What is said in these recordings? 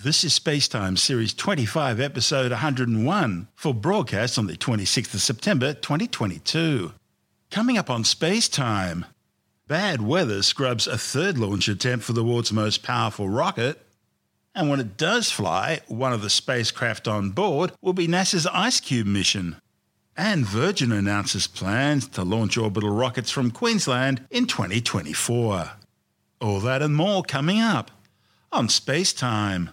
This is SpaceTime Series 25, Episode 101, for broadcast on the 26th of September 2022. Coming up on SpaceTime, bad weather scrubs a third launch attempt for the world's most powerful rocket, and when it does fly, one of the spacecraft on board will be NASA's IceCube mission. And Virgin announces plans to launch orbital rockets from Queensland in 2024. All that and more coming up on SpaceTime.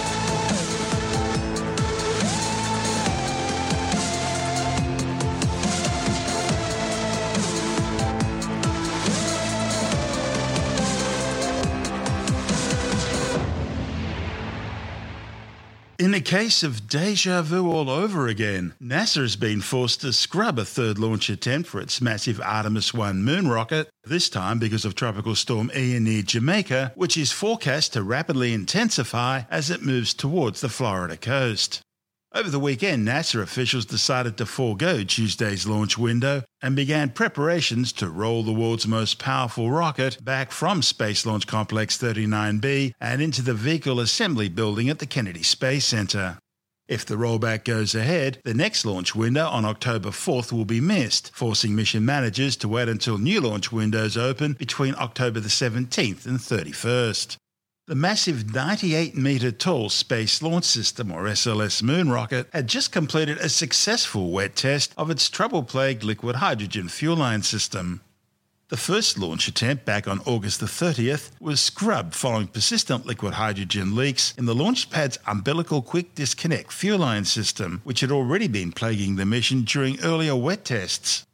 In a case of deja vu all over again, NASA has been forced to scrub a third launch attempt for its massive Artemis 1 moon rocket, this time because of Tropical storm Ian near Jamaica, which is forecast to rapidly intensify as it moves towards the Florida coast. Over the weekend, NASA officials decided to forego Tuesday's launch window and began preparations to roll the world's most powerful rocket back from Space Launch Complex 39B and into the Vehicle Assembly Building at the Kennedy Space Center. If the rollback goes ahead, the next launch window on October 4th will be missed, forcing mission managers to wait until new launch windows open between October the 17th and 31st. The massive 98-metre-tall Space Launch System, or SLS, moon rocket had just completed a successful wet test of its trouble-plagued liquid hydrogen fuel line system. The first launch attempt back on August the 30th was scrubbed following persistent liquid hydrogen leaks in the launch pad's umbilical quick disconnect fuel line system, which had already been plaguing the mission during earlier wet tests.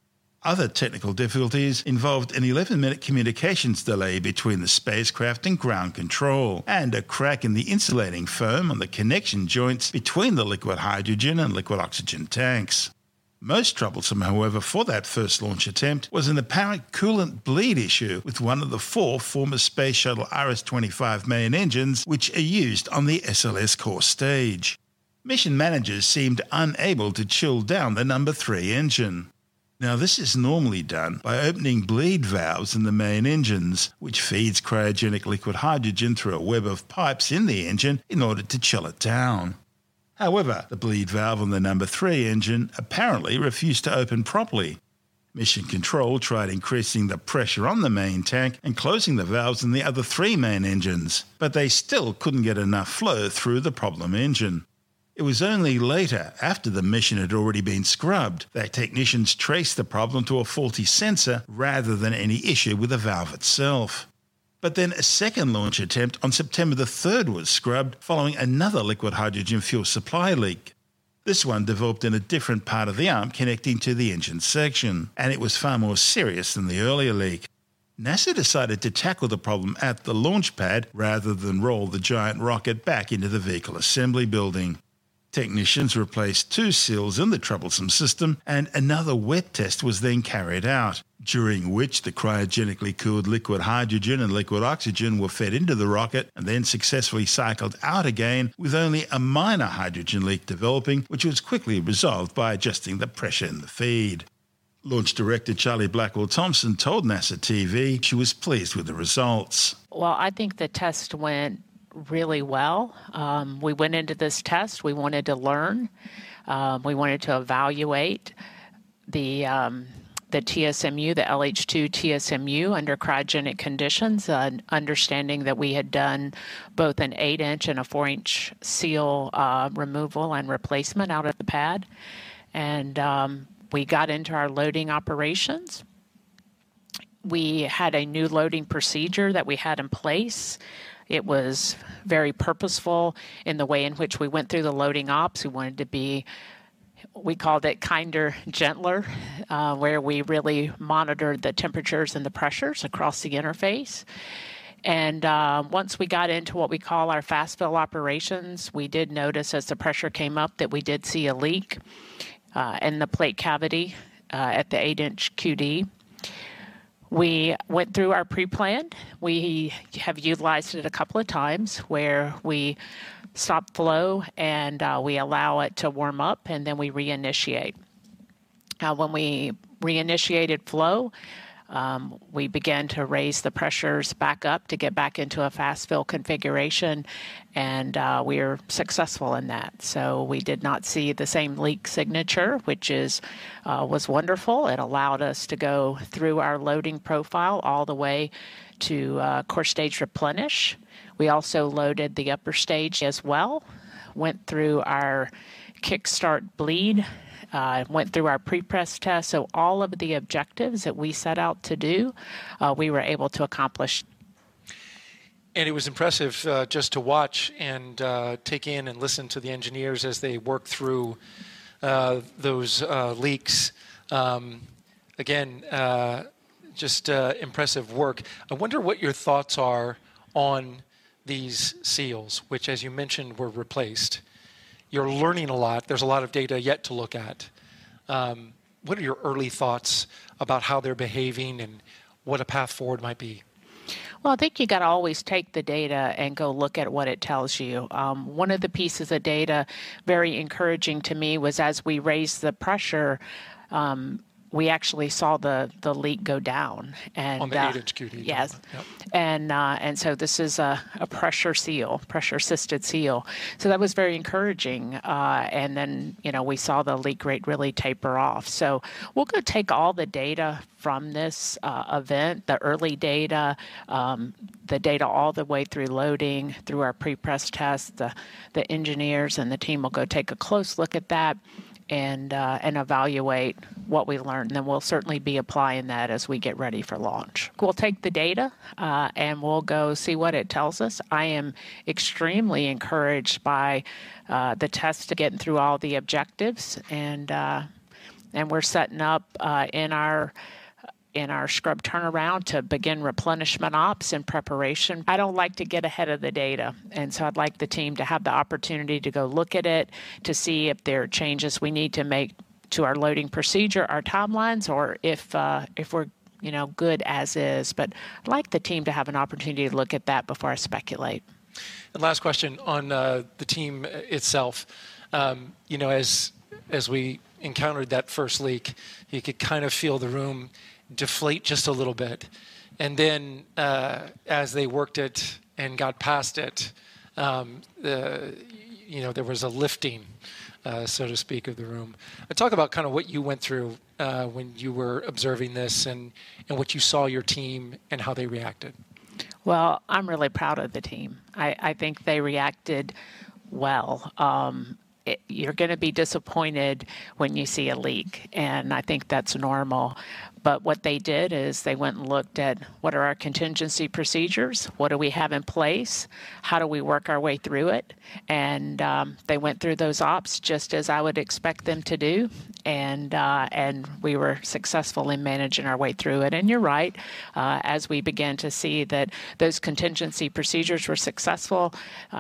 Other technical difficulties involved an 11-minute communications delay between the spacecraft and ground control, and a crack in the insulating foam on the connection joints between the liquid hydrogen and liquid oxygen tanks. Most troublesome, however, for that first launch attempt was an apparent coolant bleed issue with one of the four former Space Shuttle RS-25 main engines which are used on the SLS core stage. Mission managers seemed unable to chill down the number 3 engine. Now, this is normally done by opening bleed valves in the main engines, which feeds cryogenic liquid hydrogen through a web of pipes in the engine in order to chill it down. However, the bleed valve on the number 3 engine apparently refused to open properly. Mission Control tried increasing the pressure on the main tank and closing the valves in the other 3 main engines, but they still couldn't get enough flow through the problem engine. It was only later, after the mission had already been scrubbed, that technicians traced the problem to a faulty sensor rather than any issue with the valve itself. But then a second launch attempt on September the 3rd was scrubbed following another liquid hydrogen fuel supply leak. This one developed in a different part of the arm connecting to the engine section, and it was far more serious than the earlier leak. NASA decided to tackle the problem at the launch pad rather than roll the giant rocket back into the Vehicle Assembly Building. Technicians replaced 2 seals in the troublesome system, and another wet test was then carried out, during which the cryogenically cooled liquid hydrogen and liquid oxygen were fed into the rocket and then successfully cycled out again, with only a minor hydrogen leak developing, which was quickly resolved by adjusting the pressure in the feed. Launch Director Charlie Blackwell-Thompson told NASA TV she was pleased with the results. Well, I think the test went really well. We went into this test. We wanted to learn. We wanted to evaluate the TSMU, the LH2 TSMU under cryogenic conditions, understanding that we had done both an 8-inch and a 4-inch seal removal and replacement out of the pad. And we got into our loading operations. We had a new loading procedure that we had in place. It was very purposeful in the way in which we went through the loading ops. We wanted to be, we called it kinder, gentler, where we really monitored the temperatures and the pressures across the interface. And once we got into what we call our fast fill operations, we did notice as the pressure came up that we did see a leak in the plate cavity at the 8-inch QD. We went through our pre-plan. We have utilized it a couple of times where we stop flow and we allow it to warm up and then we reinitiate. When we reinitiated flow, We began to raise the pressures back up to get back into a fast fill configuration, and we are successful in that. So we did not see the same leak signature, which is was wonderful. It allowed us to go through our loading profile all the way to core stage replenish. We also loaded the upper stage as well, went through our kickstart bleed, went through our pre-press test. So all of the objectives that we set out to do, we were able to accomplish. And it was impressive just to watch and take in and listen to the engineers as they work through those leaks. Again, just impressive work. I wonder what your thoughts are on these seals, which, as you mentioned, were replaced. You're learning a lot. There's a lot of data yet to look at. What are your early thoughts about how they're behaving and what a path forward might be? Well, I think you got to always take the data and go look at what it tells you. One of the pieces of data very encouraging to me was as we raised the pressure, we actually saw the leak go down. And, on the 8-inch QD. Yes. Yep. And so this is a pressure seal, pressure-assisted seal. So that was very encouraging. And then, you know, we saw the leak rate really taper off. So we'll go take all the data from this event, the early data, the data all the way through loading, through our pre-press test. The engineers and the team will go take a close look at that and evaluate what we learned. And then we'll certainly be applying that as we get ready for launch. We'll take the data and we'll go see what it tells us. I am extremely encouraged by the test to get through all the objectives, and we're setting up in our scrub turnaround to begin replenishment ops in preparation. I don't like to get ahead of the data, and so I'd like the team to have the opportunity to go look at it, to see if there are changes we need to make to our loading procedure, our timelines, or if we're, you know, good as is. But I'd like the team to have an opportunity to look at that before I speculate. And last question on the team itself. You know, as we encountered that first leak, you could kind of feel the room deflate just a little bit, and then as they worked it and got past it, you know, there was a lifting, so to speak, of the room. Talk about kind of what you went through when you were observing this, and what you saw your team and how they reacted. Well, I'm really proud of the team. I think they reacted well. You're going to be disappointed when you see a leak, and I think that's normal. But what they did is they went and looked at what are our contingency procedures, what do we have in place, how do we work our way through it, and they went through those ops just as I would expect them to do, and we were successful in managing our way through it. And you're right, as we began to see that those contingency procedures were successful,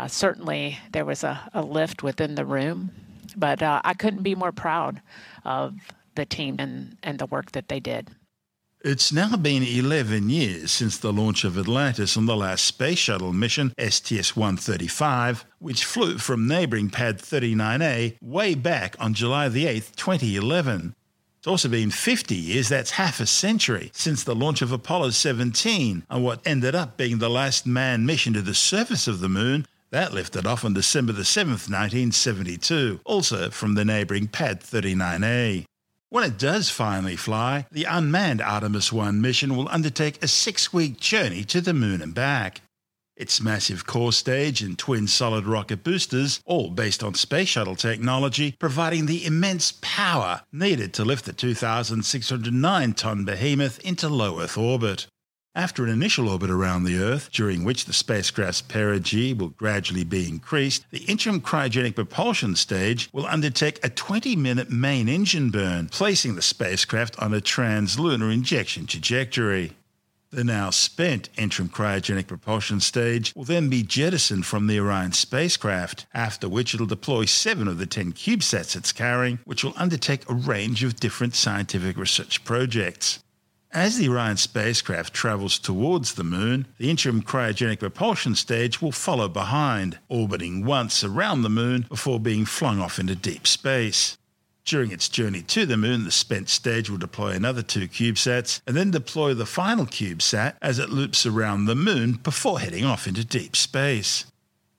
certainly there was a lift within the room, but I couldn't be more proud of the team and the work that they did. It's now been 11 years since the launch of Atlantis on the last space shuttle mission, STS-135, which flew from neighbouring Pad 39A way back on July the 8th, 2011. It's also been 50 years, that's half a century, since the launch of Apollo 17 on what ended up being the last manned mission to the surface of the Moon. That lifted off on December the 7th, 1972, also from the neighbouring Pad 39A. When it does finally fly, the unmanned Artemis 1 mission will undertake a 6-week journey to the Moon and back. Its massive core stage and twin solid rocket boosters, all based on space shuttle technology, providing the immense power needed to lift the 2,609-ton behemoth into low Earth orbit. After an initial orbit around the Earth, during which the spacecraft's perigee will gradually be increased, the interim cryogenic propulsion stage will undertake a 20-minute main engine burn, placing the spacecraft on a translunar injection trajectory. The now spent interim cryogenic propulsion stage will then be jettisoned from the Orion spacecraft, after which it'll deploy 7 of the 10 CubeSats it's carrying, which will undertake a range of different scientific research projects. As the Orion spacecraft travels towards the Moon, the interim cryogenic propulsion stage will follow behind, orbiting once around the Moon before being flung off into deep space. During its journey to the Moon, the spent stage will deploy another 2 CubeSats and then deploy the final CubeSat as it loops around the Moon before heading off into deep space.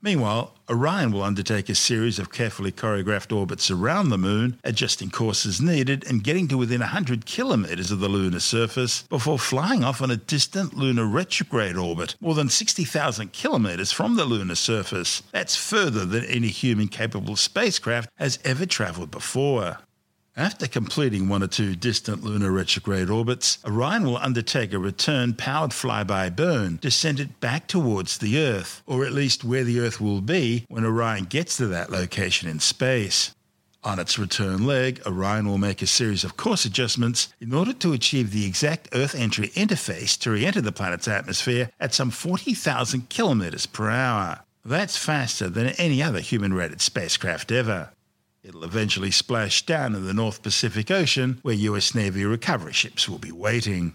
Meanwhile, Orion will undertake a series of carefully choreographed orbits around the Moon, adjusting course as needed and getting to within 100 kilometres of the lunar surface before flying off on a distant lunar retrograde orbit, more than 60,000 kilometres from the lunar surface. That's further than any human-capable spacecraft has ever travelled before. After completing 1 or 2 distant lunar retrograde orbits, Orion will undertake a return-powered flyby burn to send it back towards the Earth, or at least where the Earth will be when Orion gets to that location in space. On its return leg, Orion will make a series of course adjustments in order to achieve the exact Earth entry interface to re-enter the planet's atmosphere at some 40,000 kilometers per hour. That's faster than any other human-rated spacecraft ever. It'll eventually splash down in the North Pacific Ocean, where US Navy recovery ships will be waiting.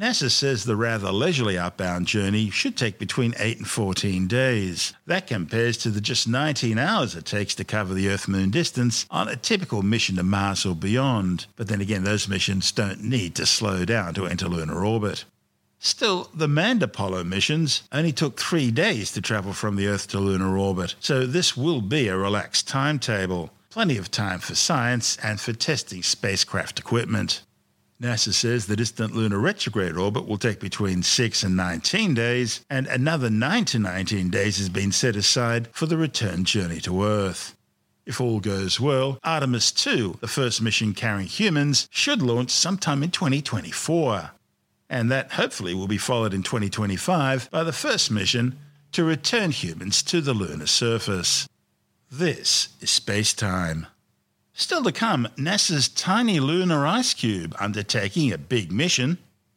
NASA says the rather leisurely outbound journey should take between 8 and 14 days. That compares to the just 19 hours it takes to cover the Earth-Moon distance on a typical mission to Mars or beyond. But then again, those missions don't need to slow down to enter lunar orbit. Still, the manned Apollo missions only took 3 days to travel from the Earth to lunar orbit, so this will be a relaxed timetable. Plenty of time for science and for testing spacecraft equipment. NASA says the distant lunar retrograde orbit will take between 6 and 19 days, and another 9 to 19 days has been set aside for the return journey to Earth. If all goes well, Artemis 2, the first mission carrying humans, should launch sometime in 2024. And that hopefully will be followed in 2025 by the first mission to return humans to the lunar surface. This is SpaceTime. Still to come, NASA's tiny lunar IceCube undertaking a big mission,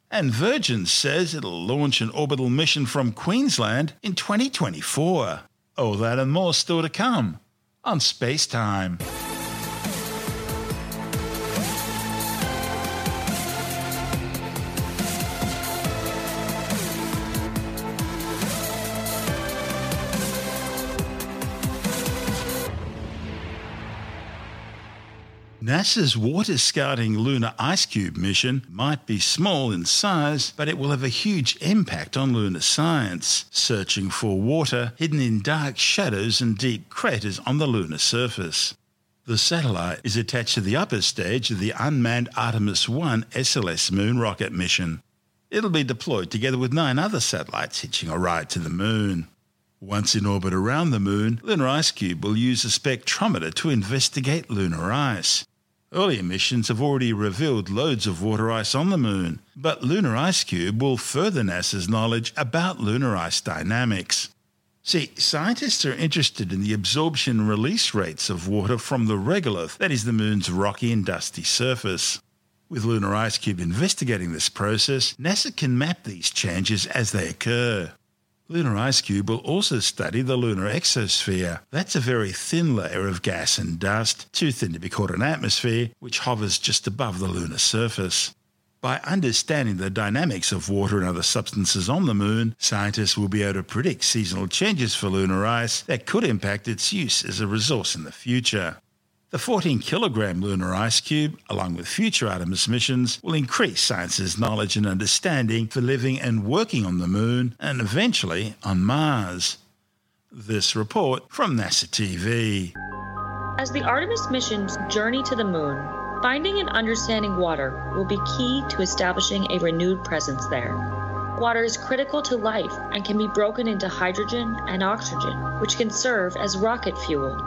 and Virgin says it'll launch an orbital mission from Queensland in 2024. All that and more still to come on SpaceTime. NASA's water-scouting Lunar IceCube mission might be small in size, but it will have a huge impact on lunar science, searching for water hidden in dark shadows and deep craters on the lunar surface. The satellite is attached to the upper stage of the unmanned Artemis 1 SLS moon rocket mission. It'll be deployed together with 9 other satellites hitching a ride to the moon. Once in orbit around the moon, Lunar IceCube will use a spectrometer to investigate lunar ice. Earlier missions have already revealed loads of water ice on the Moon, but Lunar IceCube will further NASA's knowledge about lunar ice dynamics. See, scientists are interested in the absorption and release rates of water from the regolith, that is the Moon's rocky and dusty surface. With Lunar IceCube investigating this process, NASA can map these changes as they occur. Lunar IceCube will also study the lunar exosphere. That's a very thin layer of gas and dust, too thin to be called an atmosphere, which hovers just above the lunar surface. By understanding the dynamics of water and other substances on the Moon, scientists will be able to predict seasonal changes for lunar ice that could impact its use as a resource in the future. The 14-kilogram Lunar IceCube, along with future Artemis missions, will increase science's knowledge and understanding for living and working on the Moon and eventually on Mars. This report from NASA TV. As the Artemis mission's journey to the Moon, finding and understanding water will be key to establishing a renewed presence there. Water is critical to life and can be broken into hydrogen and oxygen, which can serve as rocket fuel.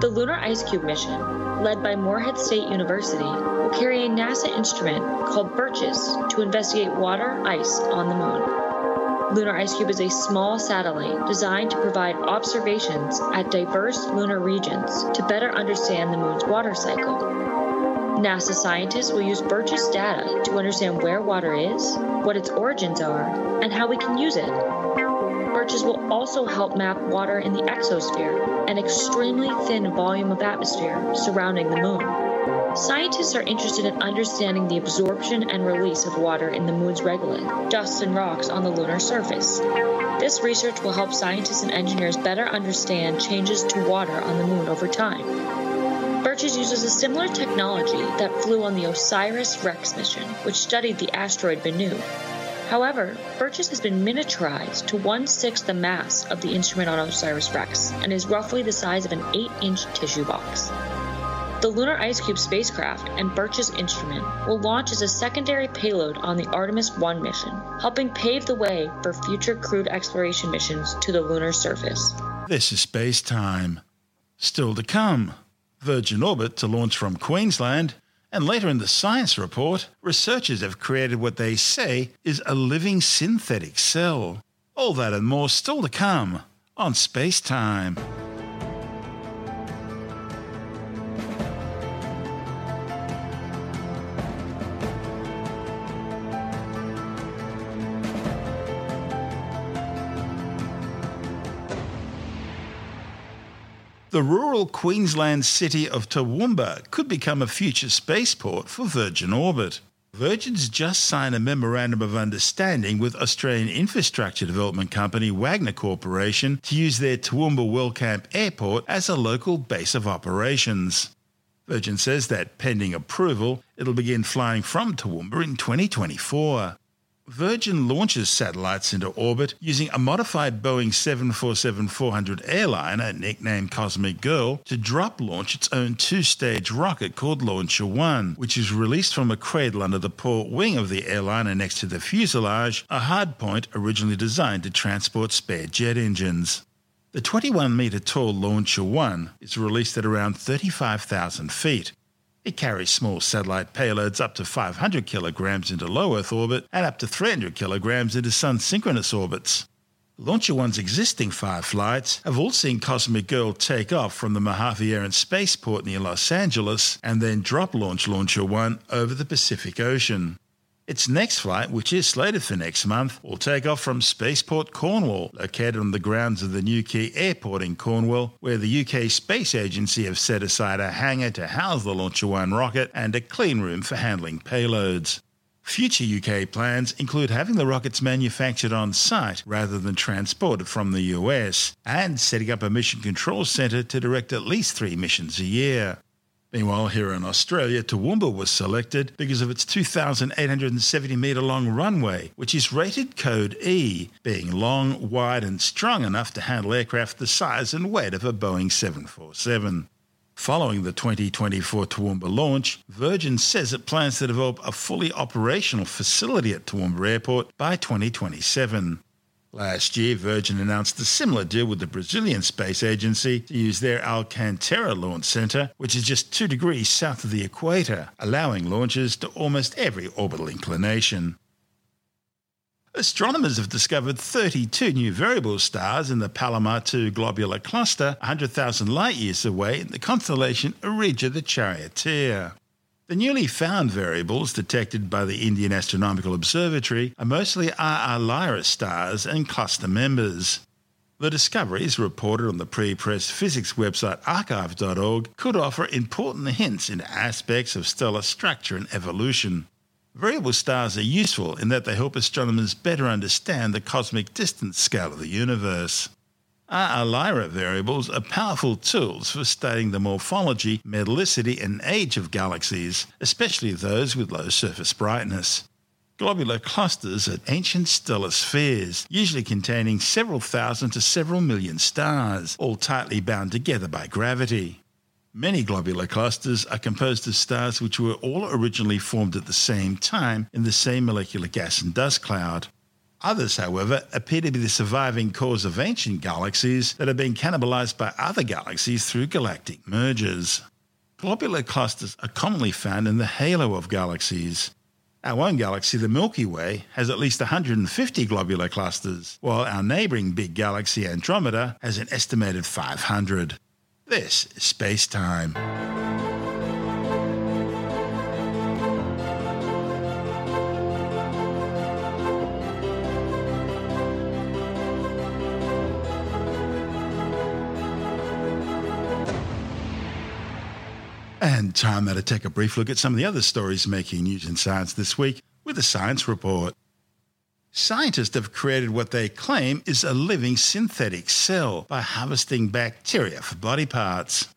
The Lunar IceCube mission, led by Moorhead State University, will carry a NASA instrument called BIRCHES to investigate water ice on the Moon. Lunar IceCube is a small satellite designed to provide observations at diverse lunar regions to better understand the Moon's water cycle. NASA scientists will use BIRCHES data to understand where water is, what its origins are, and how we can use it. BIRCHES will also help map water in the exosphere, an extremely thin volume of atmosphere surrounding the Moon. Scientists are interested in understanding the absorption and release of water in the Moon's regolith, dust and rocks on the lunar surface. This research will help scientists and engineers better understand changes to water on the Moon over time. BIRCHES uses a similar technology that flew on the OSIRIS-REx mission, which studied the asteroid Bennu. However, BIRCHES has been miniaturized to 1/6 the mass of the instrument on OSIRIS-REx and is roughly the size of an 8-inch tissue box. The Lunar IceCube spacecraft and BIRCHES instrument will launch as a secondary payload on the Artemis 1 mission, helping pave the way for future crewed exploration missions to the lunar surface. This is Space Time. Still to come, Virgin Orbit to launch from Queensland, and later in the science report, researchers have created what they say is a living synthetic cell. All that and more still to come on Space Time. The rural Queensland city of Toowoomba could become a future spaceport for Virgin Orbit. Virgin's just signed a memorandum of understanding with Australian infrastructure development company Wagner Corporation to use their Toowoomba Wellcamp Airport as a local base of operations. Virgin says that, pending approval, it'll begin flying from Toowoomba in 2024. Virgin launches satellites into orbit using a modified Boeing 747-400 airliner, nicknamed Cosmic Girl, to drop launch its own two-stage rocket called Launcher-1, which is released from a cradle under the port wing of the airliner next to the fuselage, a hardpoint originally designed to transport spare jet engines. The 21-metre-tall Launcher-1 is released at around 35,000 feet. It carries small satellite payloads up to 500 kilograms into low Earth orbit and up to 300 kilograms into sun-synchronous orbits. Launcher 1's existing 5 flights have all seen Cosmic Girl take off from the Mojave Air and Spaceport near Los Angeles and then drop-launch Launcher 1 over the Pacific Ocean. Its next flight, which is slated for next month, will take off from Spaceport Cornwall, located on the grounds of the Newquay Airport in Cornwall, where the UK Space Agency have set aside a hangar to house the Launcher 1 rocket and a clean room for handling payloads. Future UK plans include having the rockets manufactured on site rather than transported from the US, and setting up a mission control centre to direct at least 3 missions a year. Meanwhile, here in Australia, Toowoomba was selected because of its 2,870-metre-long runway, which is rated Code E, being long, wide and strong enough to handle aircraft the size and weight of a Boeing 747. Following the 2024 Toowoomba launch, Virgin says it plans to develop a fully operational facility at Toowoomba Airport by 2027. Last year, Virgin announced a similar deal with the Brazilian Space Agency to use their Alcantara launch centre, which is just 2 degrees south of the equator, allowing launches to almost every orbital inclination. Astronomers have discovered 32 new variable stars in the Palomar 2 globular cluster, 100,000 light-years away in the constellation Auriga the Charioteer. The newly found variables detected by the Indian Astronomical Observatory are mostly RR Lyrae stars and cluster members. The discoveries, reported on the pre-press physics website archive.org, could offer important hints into aspects of stellar structure and evolution. Variable stars are useful in that they help astronomers better understand the cosmic distance scale of the universe. RR Lyrae variables are powerful tools for studying the morphology, metallicity and age of galaxies, especially those with low surface brightness. Globular clusters are ancient stellar spheres, usually containing several thousand to several million stars, all tightly bound together by gravity. Many globular clusters are composed of stars which were all originally formed at the same time in the same molecular gas and dust cloud. Others, however, appear to be the surviving cores of ancient galaxies that have been cannibalized by other galaxies through galactic mergers. Globular clusters are commonly found in the halo of galaxies. Our own galaxy, the Milky Way, has at least 150 globular clusters, while our neighbouring big galaxy, Andromeda, has an estimated 500. This is Space Time. And time now to take a brief look at some of the other stories making news in science this week with a science report. Scientists have created what they claim is a living synthetic cell by harvesting bacteria for body parts.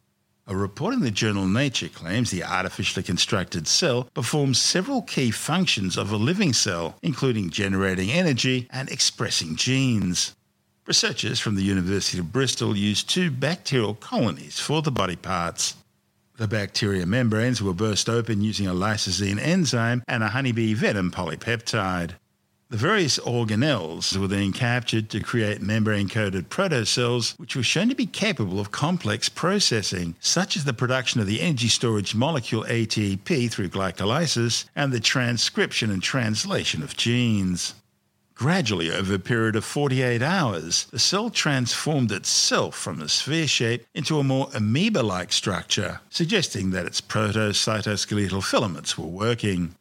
A report in the journal Nature claims the artificially constructed cell performs several key functions of a living cell, including generating energy and expressing genes. Researchers from the University of Bristol used two bacterial colonies for the body parts. The bacteria membranes were burst open using a lysosine enzyme and a honeybee venom polypeptide. The various organelles were then captured to create membrane-coated protocells which were shown to be capable of complex processing, such as the production of the energy storage molecule ATP through glycolysis and the transcription and translation of genes. Gradually, over a period of 48 hours, the cell transformed itself from a sphere shape into a more amoeba-like structure, suggesting that its proto-cytoskeletal filaments were working.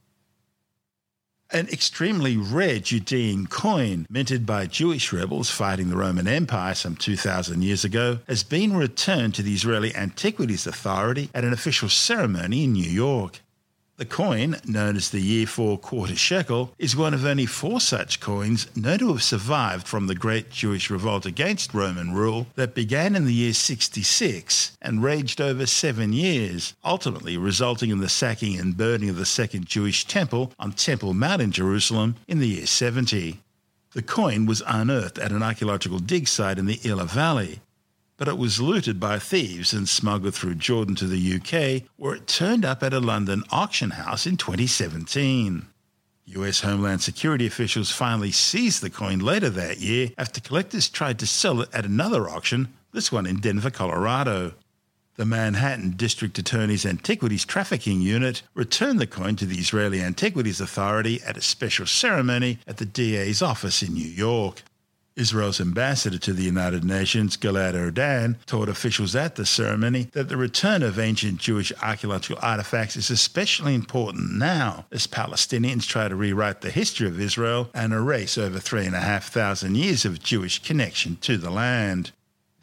An extremely rare Judean coin, minted by Jewish rebels fighting the Roman Empire some 2,000 years ago, has been returned to the Israeli Antiquities Authority at an official ceremony in New York. The coin, known as the Year 4 quarter shekel, is one of only four such coins known to have survived from the Great Jewish Revolt against Roman rule that began in the year 66 and raged over 7 years, ultimately resulting in the sacking and burning of the Second Jewish Temple on Temple Mount in Jerusalem in the year 70. The coin was unearthed at an archaeological dig site in the Illa Valley, but it was looted by thieves and smuggled through Jordan to the UK, where it turned up at a London auction house in 2017. US Homeland Security officials finally seized the coin later that year after collectors tried to sell it at another auction, this one in Denver, Colorado. The Manhattan District Attorney's Antiquities Trafficking Unit returned the coin to the Israeli Antiquities Authority at a special ceremony at the DA's office in New York. Israel's ambassador to the United Nations, Gilad Erdan, told officials at the ceremony that the return of ancient Jewish archaeological artifacts is especially important now as Palestinians try to rewrite the history of Israel and erase over 3,500 years of Jewish connection to the land.